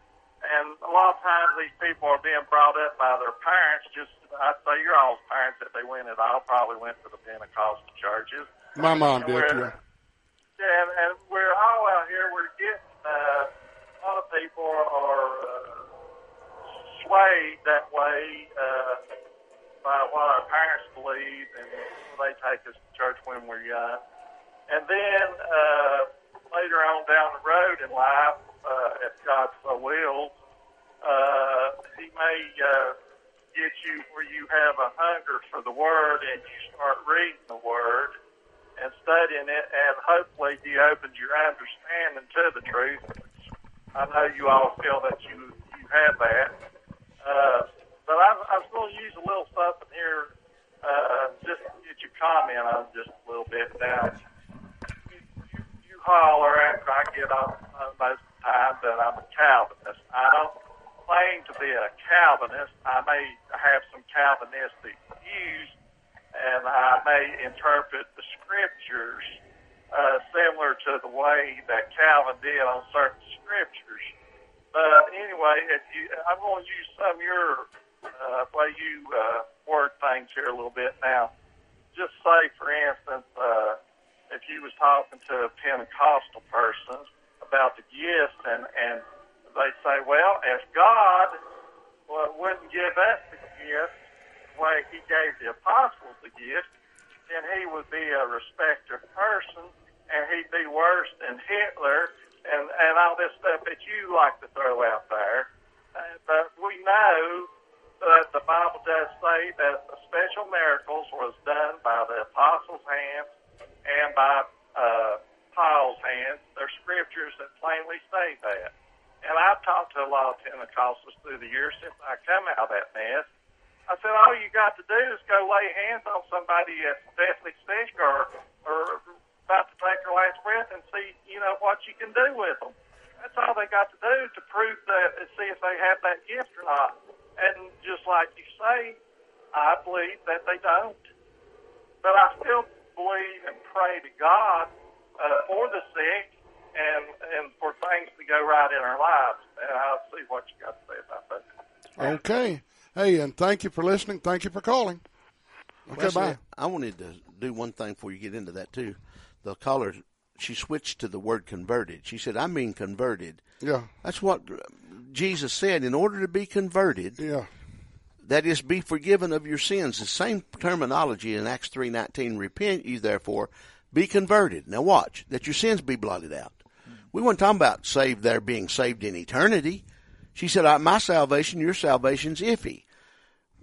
And a lot of times these people are being brought up by their parents. Just, I'd say your all's parents, if they went at all, probably went to the Pentecostal churches. My mom did, yeah. And we're all out here, we're getting, a lot of people are swayed that way by what our parents believe, and they take us to church when we're young. And then later on down the road in life, if God so wills, he may get you where you have a hunger for the Word and you start reading the Word and studying it, and hopefully he opens your understanding to the truth. I know you all feel that you have that. But I'm going to use a little something here just to get your comment on just a little bit now. You holler after I get off most time that I'm a Calvinist. I don't claim to be a Calvinist. I may have some Calvinistic views, and I may interpret the scriptures similar to the way that Calvin did on certain scriptures. But anyway, I'm going to use some of your way you word things here a little bit now. Just say, for instance, if you was talking to a Pentecostal person about the gifts, and they say, well, if God wouldn't give us the gift the way he gave the apostles the gift, then he would be a respected person, and he'd be worse than Hitler, and all this stuff that you like to throw out there. But we know that the Bible does say that the special miracles was done by the apostles' hands and by Paul's hands. There's scriptures that plainly say that. And I've talked to a lot of Pentecostals through the years since I come out of that mess. I said, all you got to do is go lay hands on somebody that's deathly sick or about to take their last breath and see, what you can do with them. That's all they got to do to prove that and see if they have that gift or not. And just like you say, I believe that they don't. But I still believe and pray to God for the sick and for things to go right in our lives. And I'll see what you got to say about that. Okay. Hey, and thank you for listening. Thank you for calling. Okay, Wesley, bye. I wanted to do one thing before you get into that, too. The caller she switched to the word converted. She said, I'm being converted. Yeah. That's what Jesus said. In order to be converted, yeah, that is, be forgiven of your sins. The same terminology in Acts 3:19, repent ye therefore, be converted. Now watch, that your sins be blotted out. We weren't talking about saved there being saved in eternity. She said, my salvation, your salvation's iffy.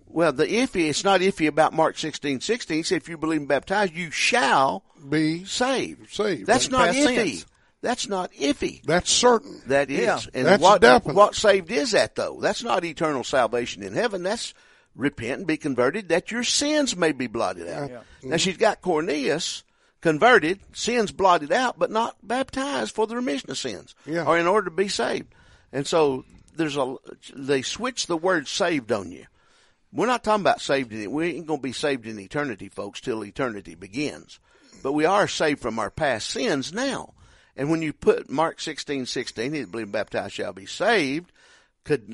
Well, the iffy, it's not iffy about Mark 16:16. It said, if you believe and baptize, you shall be saved. That's not iffy. Sense. That's not iffy. That's certain. That is. Yeah, and that's what saved is that, though? That's not eternal salvation in heaven. That's repent and be converted, that your sins may be blotted out. Yeah. Now, she's got Cornelius converted, sins blotted out, but not baptized for the remission of sins, yeah, or in order to be saved. And so they switch the word saved on you. We're not talking about saved in it. We ain't going to be saved in eternity, folks, till eternity begins. But we are saved from our past sins now. And when you put Mark 16:16, he that believeth and baptized shall be saved,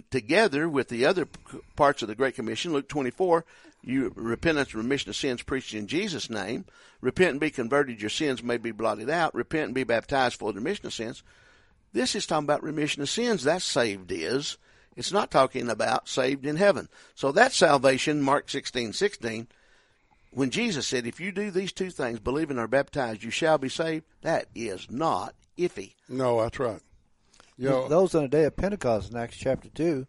together with the other parts of the Great Commission, Luke 24, you repentance and remission of sins preached in Jesus' name. Repent and be converted, your sins may be blotted out. Repent and be baptized for the remission of sins. This is talking about remission of sins. That's saved is. It's not talking about saved in heaven. So that salvation, Mark 16:16, when Jesus said, if you do these two things, believe and are baptized, you shall be saved, that is not iffy. No, that's right. You know, those on the day of Pentecost in Acts chapter 2,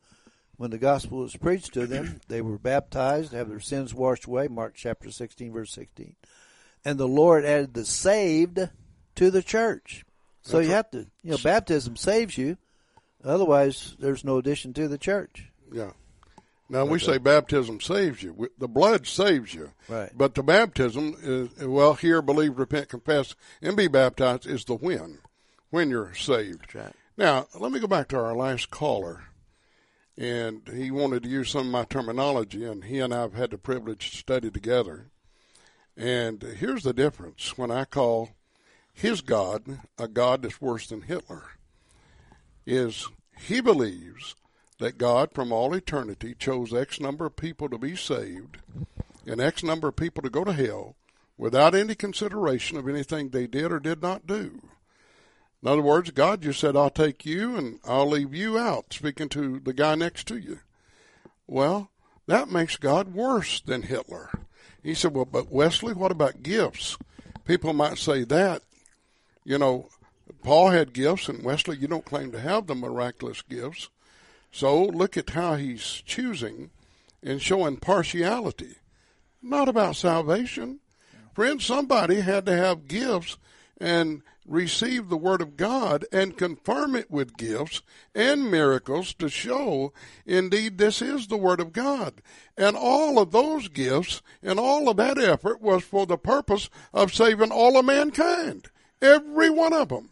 when the gospel was preached to them, they were baptized, have their sins washed away, Mark chapter 16, verse 16. And the Lord added the saved to the church. So that's you have to, baptism saves you. Otherwise, there's no addition to the church. Yeah. Now, we say baptism saves you. The blood saves you. Right. But the baptism is, well, hear, believe, repent, confess, and be baptized is the when you're saved. Right. Now, let me go back to our last caller. And he wanted to use some of my terminology, and he and I have had the privilege to study together. And here's the difference when I call his God a God that's worse than Hitler. Is he believes that God from all eternity chose X number of people to be saved and X number of people to go to hell without any consideration of anything they did or did not do. In other words, God just said, I'll take you and I'll leave you out, speaking to the guy next to you. Well, that makes God worse than Hitler. He said, well, but Wesley, what about gifts? People might say that, you know, Paul had gifts, and Wesley, you don't claim to have the miraculous gifts. So look at how he's choosing and showing partiality. Not about salvation. Friends, somebody had to have gifts and receive the word of God and confirm it with gifts and miracles to show, indeed, this is the word of God. And all of those gifts and all of that effort was for the purpose of saving all of mankind, every one of them.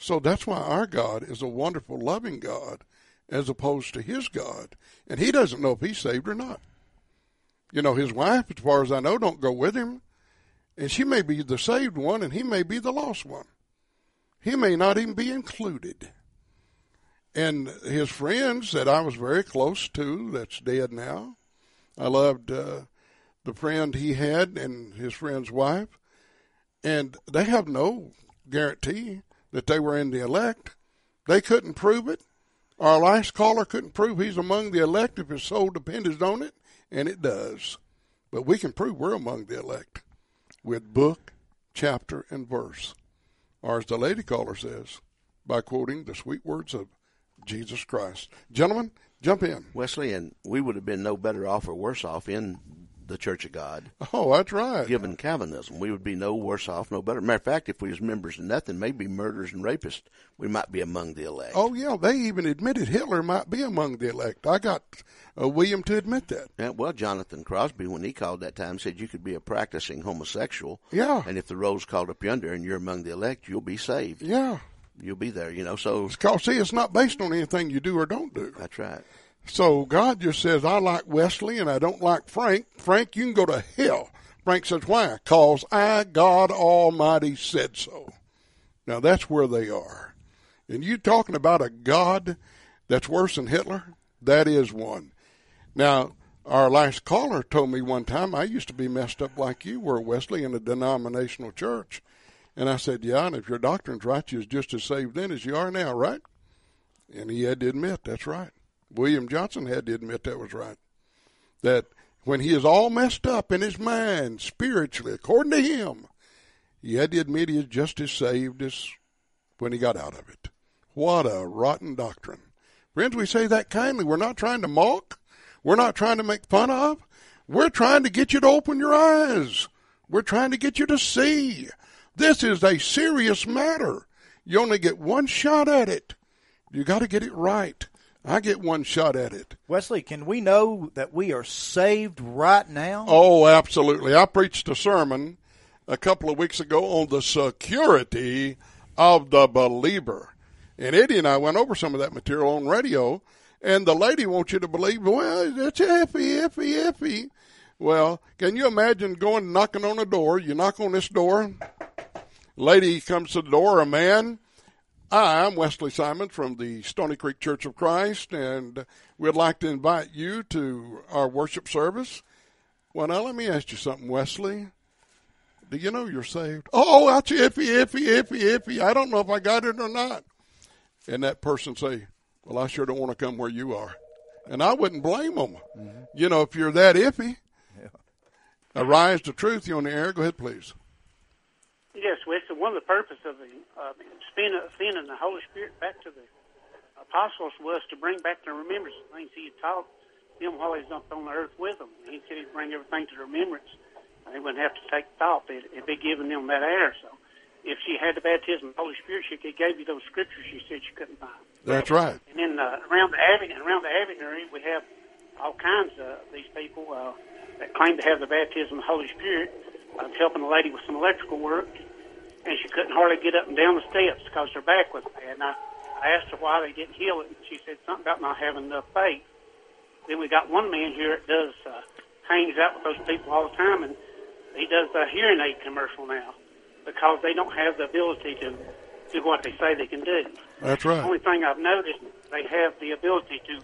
So that's why our God is a wonderful, loving God as opposed to his God. And he doesn't know if he's saved or not. You know, his wife, as far as I know, don't go with him. And she may be the saved one, and he may be the lost one. He may not even be included. And his friends that I was very close to, that's dead now, I loved the friend he had and his friend's wife, and they have no guarantee that they were in the elect. They couldn't prove it. Our last caller couldn't prove he's among the elect if his soul depended on it, and it does. But we can prove we're among the elect with book, chapter, and verse, or as the lady caller says, by quoting the sweet words of Jesus Christ. Gentlemen, jump in. Wesley, and we would have been no better off or worse off in the Church of God. Oh, that's right. Given Calvinism, we would be no worse off, no better. Matter of fact, if we was members of nothing, maybe murderers and rapists, we might be among the elect. Oh, yeah, they even admitted Hitler might be among the elect. I got William to admit that. Yeah, well, Jonathan Crosby, when he called that time, said you could be a practicing homosexual. Yeah. And if the roll's called up yonder and you're among the elect, you'll be saved. Yeah. You'll be there, you know, so. It's called, see, it's not based on anything you do or don't do. That's right. So God just says, I like Wesley and I don't like Frank. Frank, you can go to hell. Frank says, why? 'Cause I, God Almighty, said so. Now, that's where they are. And you talking about a God that's worse than Hitler? That is one. Now, our last caller told me one time, I used to be messed up like you were, Wesley, in a denominational church. And I said, yeah, and if your doctrine's right, you're just as saved then as you are now, right? And he had to admit that's right. William Johnson had to admit that was right. That when he is all messed up in his mind, spiritually, according to him, he had to admit he is just as saved as when he got out of it. What a rotten doctrine. Friends, we say that kindly. We're not trying to mock. We're not trying to make fun of. We're trying to get you to open your eyes. We're trying to get you to see. This is a serious matter. You only get one shot at it. You got to get it right. I get one shot at it. Wesley, can we know that we are saved right now? Oh, absolutely. I preached a sermon a couple of weeks ago on the security of the believer. And Eddie and I went over some of that material on radio, and the lady wants you to believe, well, that's iffy. Well, can you imagine going knocking on a door? You knock on this door. Lady comes to the door, a man. I'm Wesley Simons from the Stony Creek Church of Christ, and we'd like to invite you to our worship service. Well, now let me ask you something, Wesley. Do you know you're saved? Oh, that's iffy. I don't know if I got it or not. And that person say, well, I sure don't want to come where you are. And I wouldn't blame them. Mm-hmm. You know, if you're that iffy. Yeah. Arise to Truth, you're on the air. Go ahead, please. Yes, Winston, one of the purposes of the sending the Holy Spirit back to the apostles was to bring back their remembrance of things he had taught them while he was up on the earth with them. He said he'd bring everything to their remembrance. They wouldn't have to take thought. It'd be giving them that air. So if she had the baptism of the Holy Spirit, she gave you those scriptures she said she couldn't find. That's right. And then around the Abingdon area, we have all kinds of these people that claim to have the baptism of the Holy Spirit. I was helping a lady with some electrical work, and she couldn't hardly get up and down the steps because her back was bad. And I asked her why they didn't heal it, and she said something about not having enough faith. Then we got one man here that does hangs out with those people all the time, and he does the hearing aid commercial now because they don't have the ability to do what they say they can do. That's right. The only thing I've noticed, they have the ability to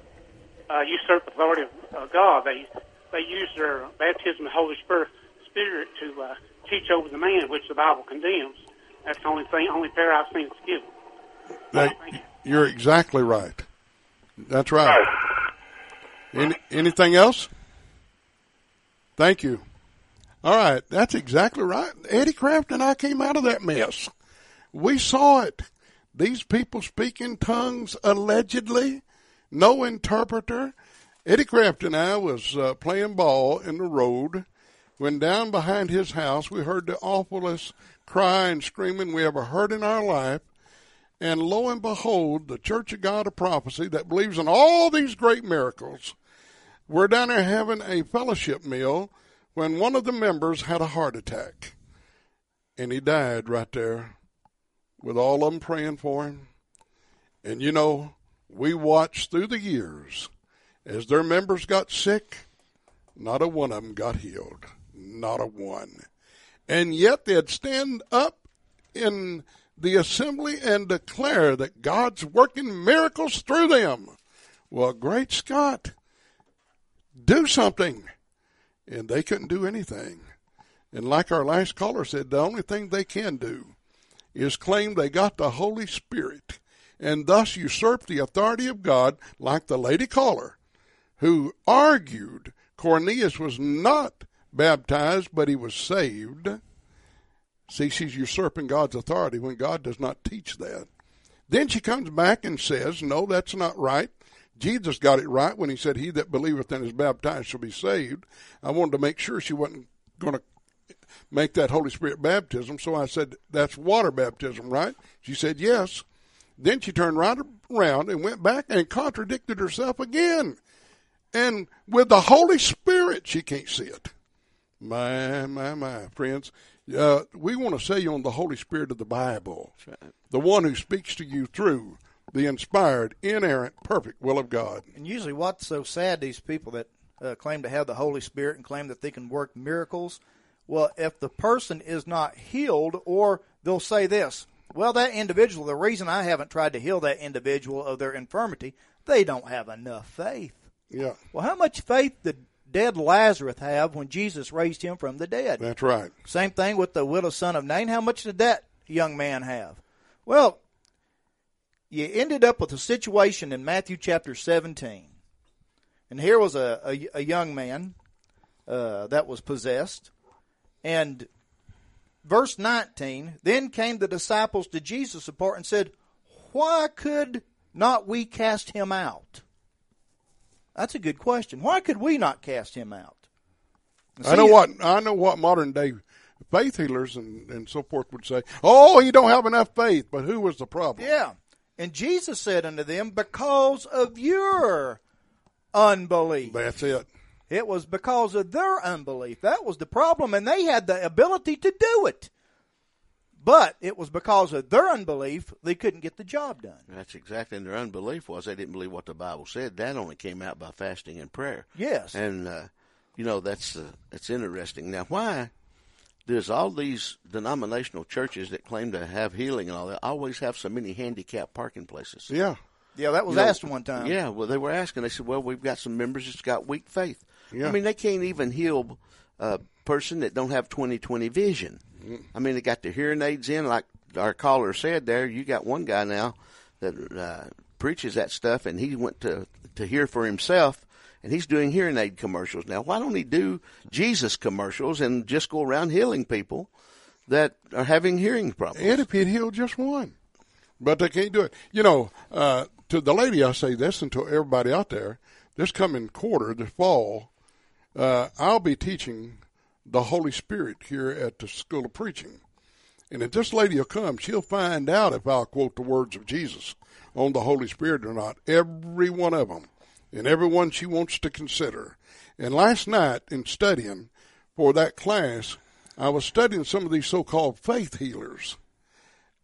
usurp the authority of God. They use their baptism of the Holy Spirit to teach over the man, which the Bible condemns. That's the only pair I've seen that's given. You're exactly right. That's right. Anything else? Thank you. All right, that's exactly right. Eddie Kraft and I came out of that mess. We saw it. These people speak in tongues allegedly, no interpreter. Eddie Kraft and I was playing ball in the road when down behind his house we heard the awfulest cry and screaming we ever heard in our life. And lo and behold, the Church of God of Prophecy that believes in all these great miracles, we're down there having a fellowship meal when one of the members had a heart attack. And he died right there with all of them praying for him. And, you know, we watched through the years as their members got sick, not a one of them got healed. Not a one. And yet they'd stand up in the assembly and declare that God's working miracles through them. Well, great Scott. Do something. And they couldn't do anything. And like our last caller said, the only thing they can do is claim they got the Holy Spirit and thus usurp the authority of God, like the lady caller who argued Cornelius was not baptized, but he was saved. See, she's usurping God's authority when God does not teach that. Then she comes back and says, no, that's not right. Jesus got it right when he said, he that believeth and is baptized shall be saved. I wanted to make sure she wasn't going to make that Holy Spirit baptism, so I said, that's water baptism, right? She said, yes. Then she turned right around and went back and contradicted herself again. And with the Holy Spirit, she can't see it. My, friends. We want to say on the Holy Spirit of the Bible, right, the one who speaks to you through the inspired, inerrant, perfect will of God. And usually what's so sad, these people that claim to have the Holy Spirit and claim that they can work miracles, well, if the person is not healed, or they'll say this, well, that individual, the reason I haven't tried to heal that individual of their infirmity, they don't have enough faith. Yeah. Well, how much faith did dead Lazarus have when Jesus raised him from the dead? That's right. Same thing with the widow's son of Nain. How much did that young man have? Well, you ended up with a situation in Matthew chapter 17. And here was a young man that was possessed. And verse 19, then came the disciples to Jesus apart and said, why could not we cast him out? That's a good question. Why could we not cast him out? See, I know what modern day faith healers and so forth would say. Oh, you don't have enough faith. But who was the problem? Yeah. And Jesus said unto them, because of your unbelief. That's it. It was because of their unbelief. That was the problem, and they had the ability to do it. But it was because of their unbelief they couldn't get the job done. That's exactly, and their unbelief was they didn't believe what the Bible said. That only came out by fasting and prayer. Yes. And, you know, that's interesting. Now, why does all these denominational churches that claim to have healing and all that always have so many handicapped parking places? Yeah. Yeah, that was asked one time. Yeah, well, they were asking. They said, well, we've got some members that's got weak faith. Yeah. I mean, they can't even heal a person that don't have 20/20 vision. I mean, they got their hearing aids in, like our caller said there. You got one guy now that preaches that stuff, and he went to hear for himself, and he's doing hearing aid commercials now. Why don't he do Jesus commercials and just go around healing people that are having hearing problems? And if he'd healed just one, but they can't do it. You know, to the lady, I say this, and to everybody out there, this coming quarter, this fall, I'll be teaching the Holy Spirit here at the School of Preaching. And if this lady will come, she'll find out if I'll quote the words of Jesus on the Holy Spirit or not, every one of them, and every one she wants to consider. And last night in studying for that class, I was studying some of these so-called faith healers.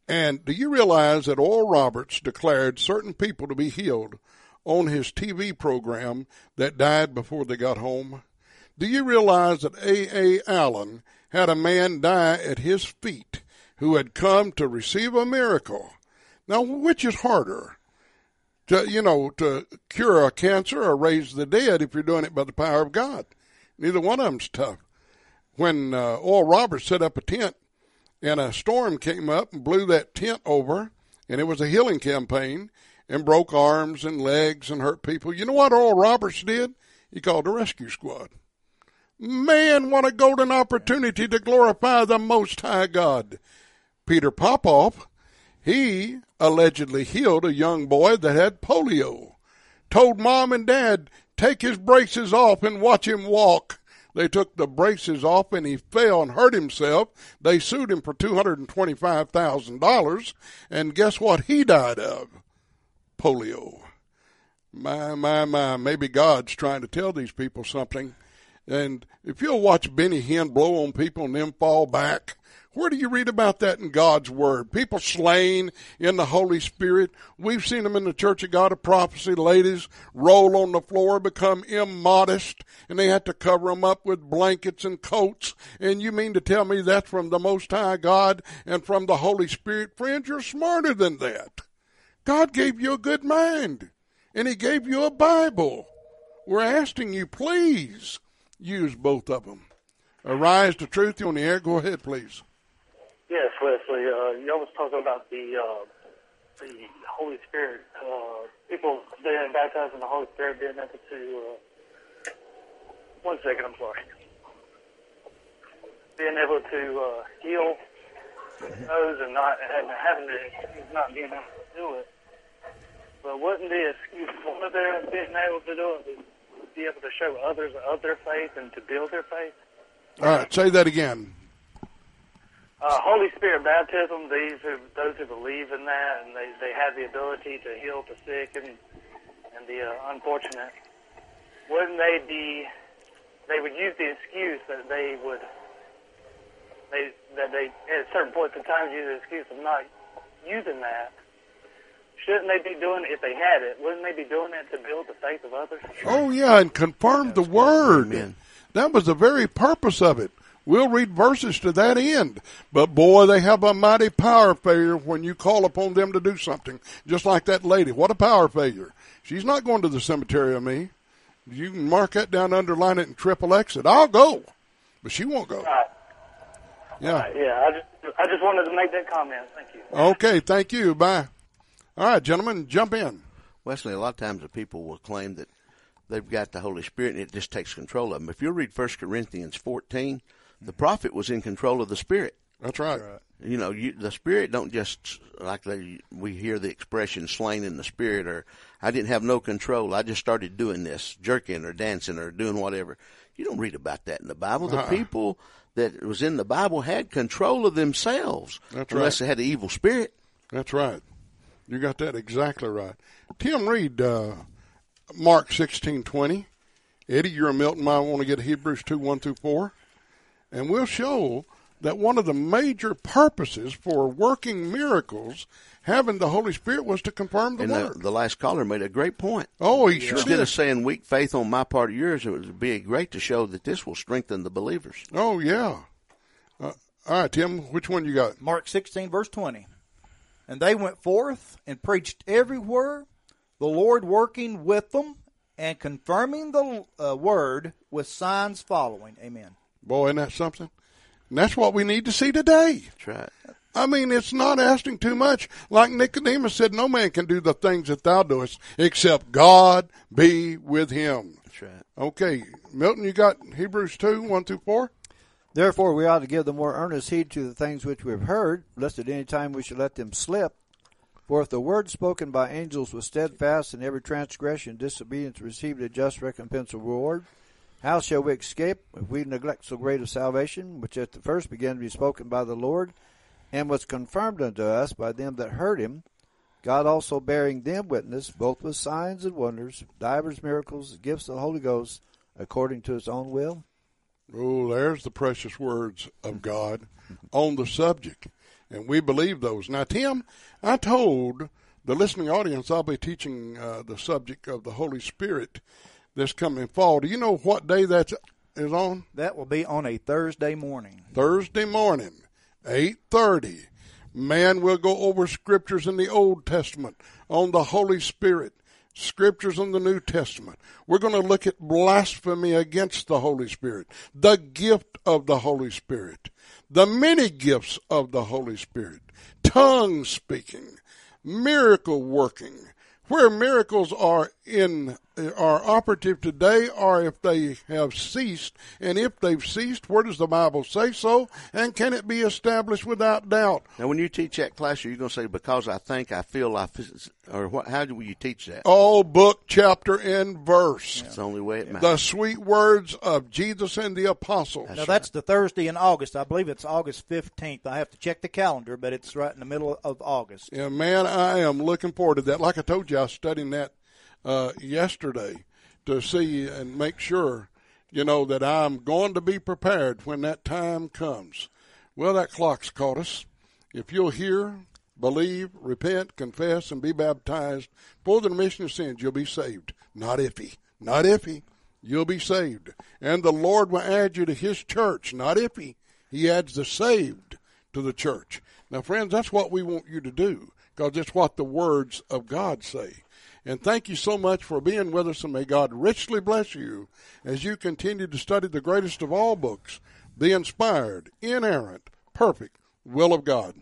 And do you realize that Oral Roberts declared certain people to be healed on his TV program that died before they got home? Do you realize that A.A. Allen had a man die at his feet who had come to receive a miracle? Now, which is harder, to cure a cancer or raise the dead if you're doing it by the power of God? Neither one of them's tough. When Oral Roberts set up a tent and a storm came up and blew that tent over, and it was a healing campaign and broke arms and legs and hurt people, you know what Oral Roberts did? He called the rescue squad. Man, what a golden opportunity to glorify the Most High God. Peter Popoff, he allegedly healed a young boy that had polio. Told mom and dad, take his braces off and watch him walk. They took the braces off and he fell and hurt himself. They sued him for $225,000. And guess what he died of? Polio. My, maybe God's trying to tell these people something. And if you'll watch Benny Hinn blow on people and them fall back, where do you read about that in God's Word? People slain in the Holy Spirit. We've seen them in the Church of God of Prophecy. Ladies roll on the floor, become immodest, and they have to cover them up with blankets and coats. And you mean to tell me that's from the Most High God and from the Holy Spirit? Friends, you're smarter than that. God gave you a good mind, and He gave you a Bible. We're asking you, please, use both of them. Arise to Truth, you're on the air. Go ahead, please. Yes, Wesley. You always talking about the Holy Spirit. People that are baptized in the Holy Spirit did nothing to... one second, I'm sorry. Being able to heal those and not being able to do it. But wasn't the excuse one of them being able to do it? Be able to show others of their faith and to build their faith. All right, say that again. Holy Spirit baptism, those who believe in that, and they have the ability to heal the sick and the unfortunate, wouldn't they be, they would use the excuse that they at certain points in time use the excuse of not using that. Shouldn't they be doing it if they had it? Wouldn't they be doing it to build the faith of others? Oh, yeah, and confirm the Word. Amen. That was the very purpose of it. We'll read verses to that end. But, boy, they have a mighty power failure when you call upon them to do something, just like that lady. What a power failure. She's not going to the cemetery of me. You can mark that down, underline it, and triple X it. I'll go. But she won't go. Yeah. I just I just wanted to make that comment. Thank you. Okay, thank you. Bye. All right, gentlemen, jump in. Wesley, a lot of times the people will claim that they've got the Holy Spirit and it just takes control of them. If you read 1 Corinthians 14, the prophet was in control of the Spirit. That's right. You know, the Spirit don't just, like we hear the expression slain in the Spirit, or I didn't have no control. I just started doing this, jerking or dancing or doing whatever. You don't read about that in the Bible. The people that was in the Bible had control of themselves. That's right. Unless they had an evil spirit. That's right. You got that exactly right. Tim, read Mark 16:20. Eddie, you're a Milton. I want to get Hebrews 2:1-4. And we'll show that one of the major purposes for working miracles, having the Holy Spirit, was to confirm the word. The last caller made a great point. Oh, he sure did. Instead of saying weak faith on my part of yours, it would be great to show that this will strengthen the believers. Oh, yeah. All right, Tim, which one you got? Mark 16, verse 20. And they went forth and preached everywhere, the Lord working with them and confirming the word with signs following. Amen. Boy, isn't that something? And that's what we need to see today. That's right. I mean, it's not asking too much. Like Nicodemus said, no man can do the things that thou doest except God be with him. That's right. Okay, Milton, you got Hebrews 2:1-4? Therefore, we ought to give the more earnest heed to the things which we have heard, lest at any time we should let them slip. For if the word spoken by angels was steadfast, and every transgression and disobedience received a just recompense of reward, how shall we escape if we neglect so great a salvation, which at the first began to be spoken by the Lord, and was confirmed unto us by them that heard him, God also bearing them witness, both with signs and wonders, divers miracles, gifts of the Holy Ghost, according to his own will? Oh, there's the precious words of God on the subject, and we believe those. Now, Tim, I told the listening audience I'll be teaching the subject of the Holy Spirit this coming fall. Do you know what day that is on? That will be on a Thursday morning. Thursday morning, 8:30. Man, we'll go over scriptures in the Old Testament on the Holy Spirit, scriptures in the New Testament. We're going to look at blasphemy against the Holy Spirit, the gift of the Holy Spirit, the many gifts of the Holy Spirit, tongue speaking, miracle working. Where miracles are operative today, or if they have ceased, and if they've ceased, where does the Bible say so, and can it be established without doubt? Now, when you teach that class, are you going to say, because I think, I feel, or what? How do you teach that? All book, chapter, and verse. That's the only way it matters. The sweet words of Jesus and the apostles. Now, that's the Thursday in August. I believe it's August 15th. I have to check the calendar, but it's right in the middle of August. Yeah, man, I am looking forward to that. Like I told you, I was studying that yesterday to see and make sure, you know, that I'm going to be prepared when that time comes. Well, that clock's caught us. If you'll hear, believe, repent, confess, and be baptized for the remission of sins, you'll be saved. Not iffy. Not iffy. You'll be saved. And the Lord will add you to his church. Not iffy. He adds the saved to the church. Now, friends, that's what we want you to do, because it's what the words of God say. And thank you so much for being with us, and may God richly bless you as you continue to study the greatest of all books, the inspired, inerrant, perfect will of God.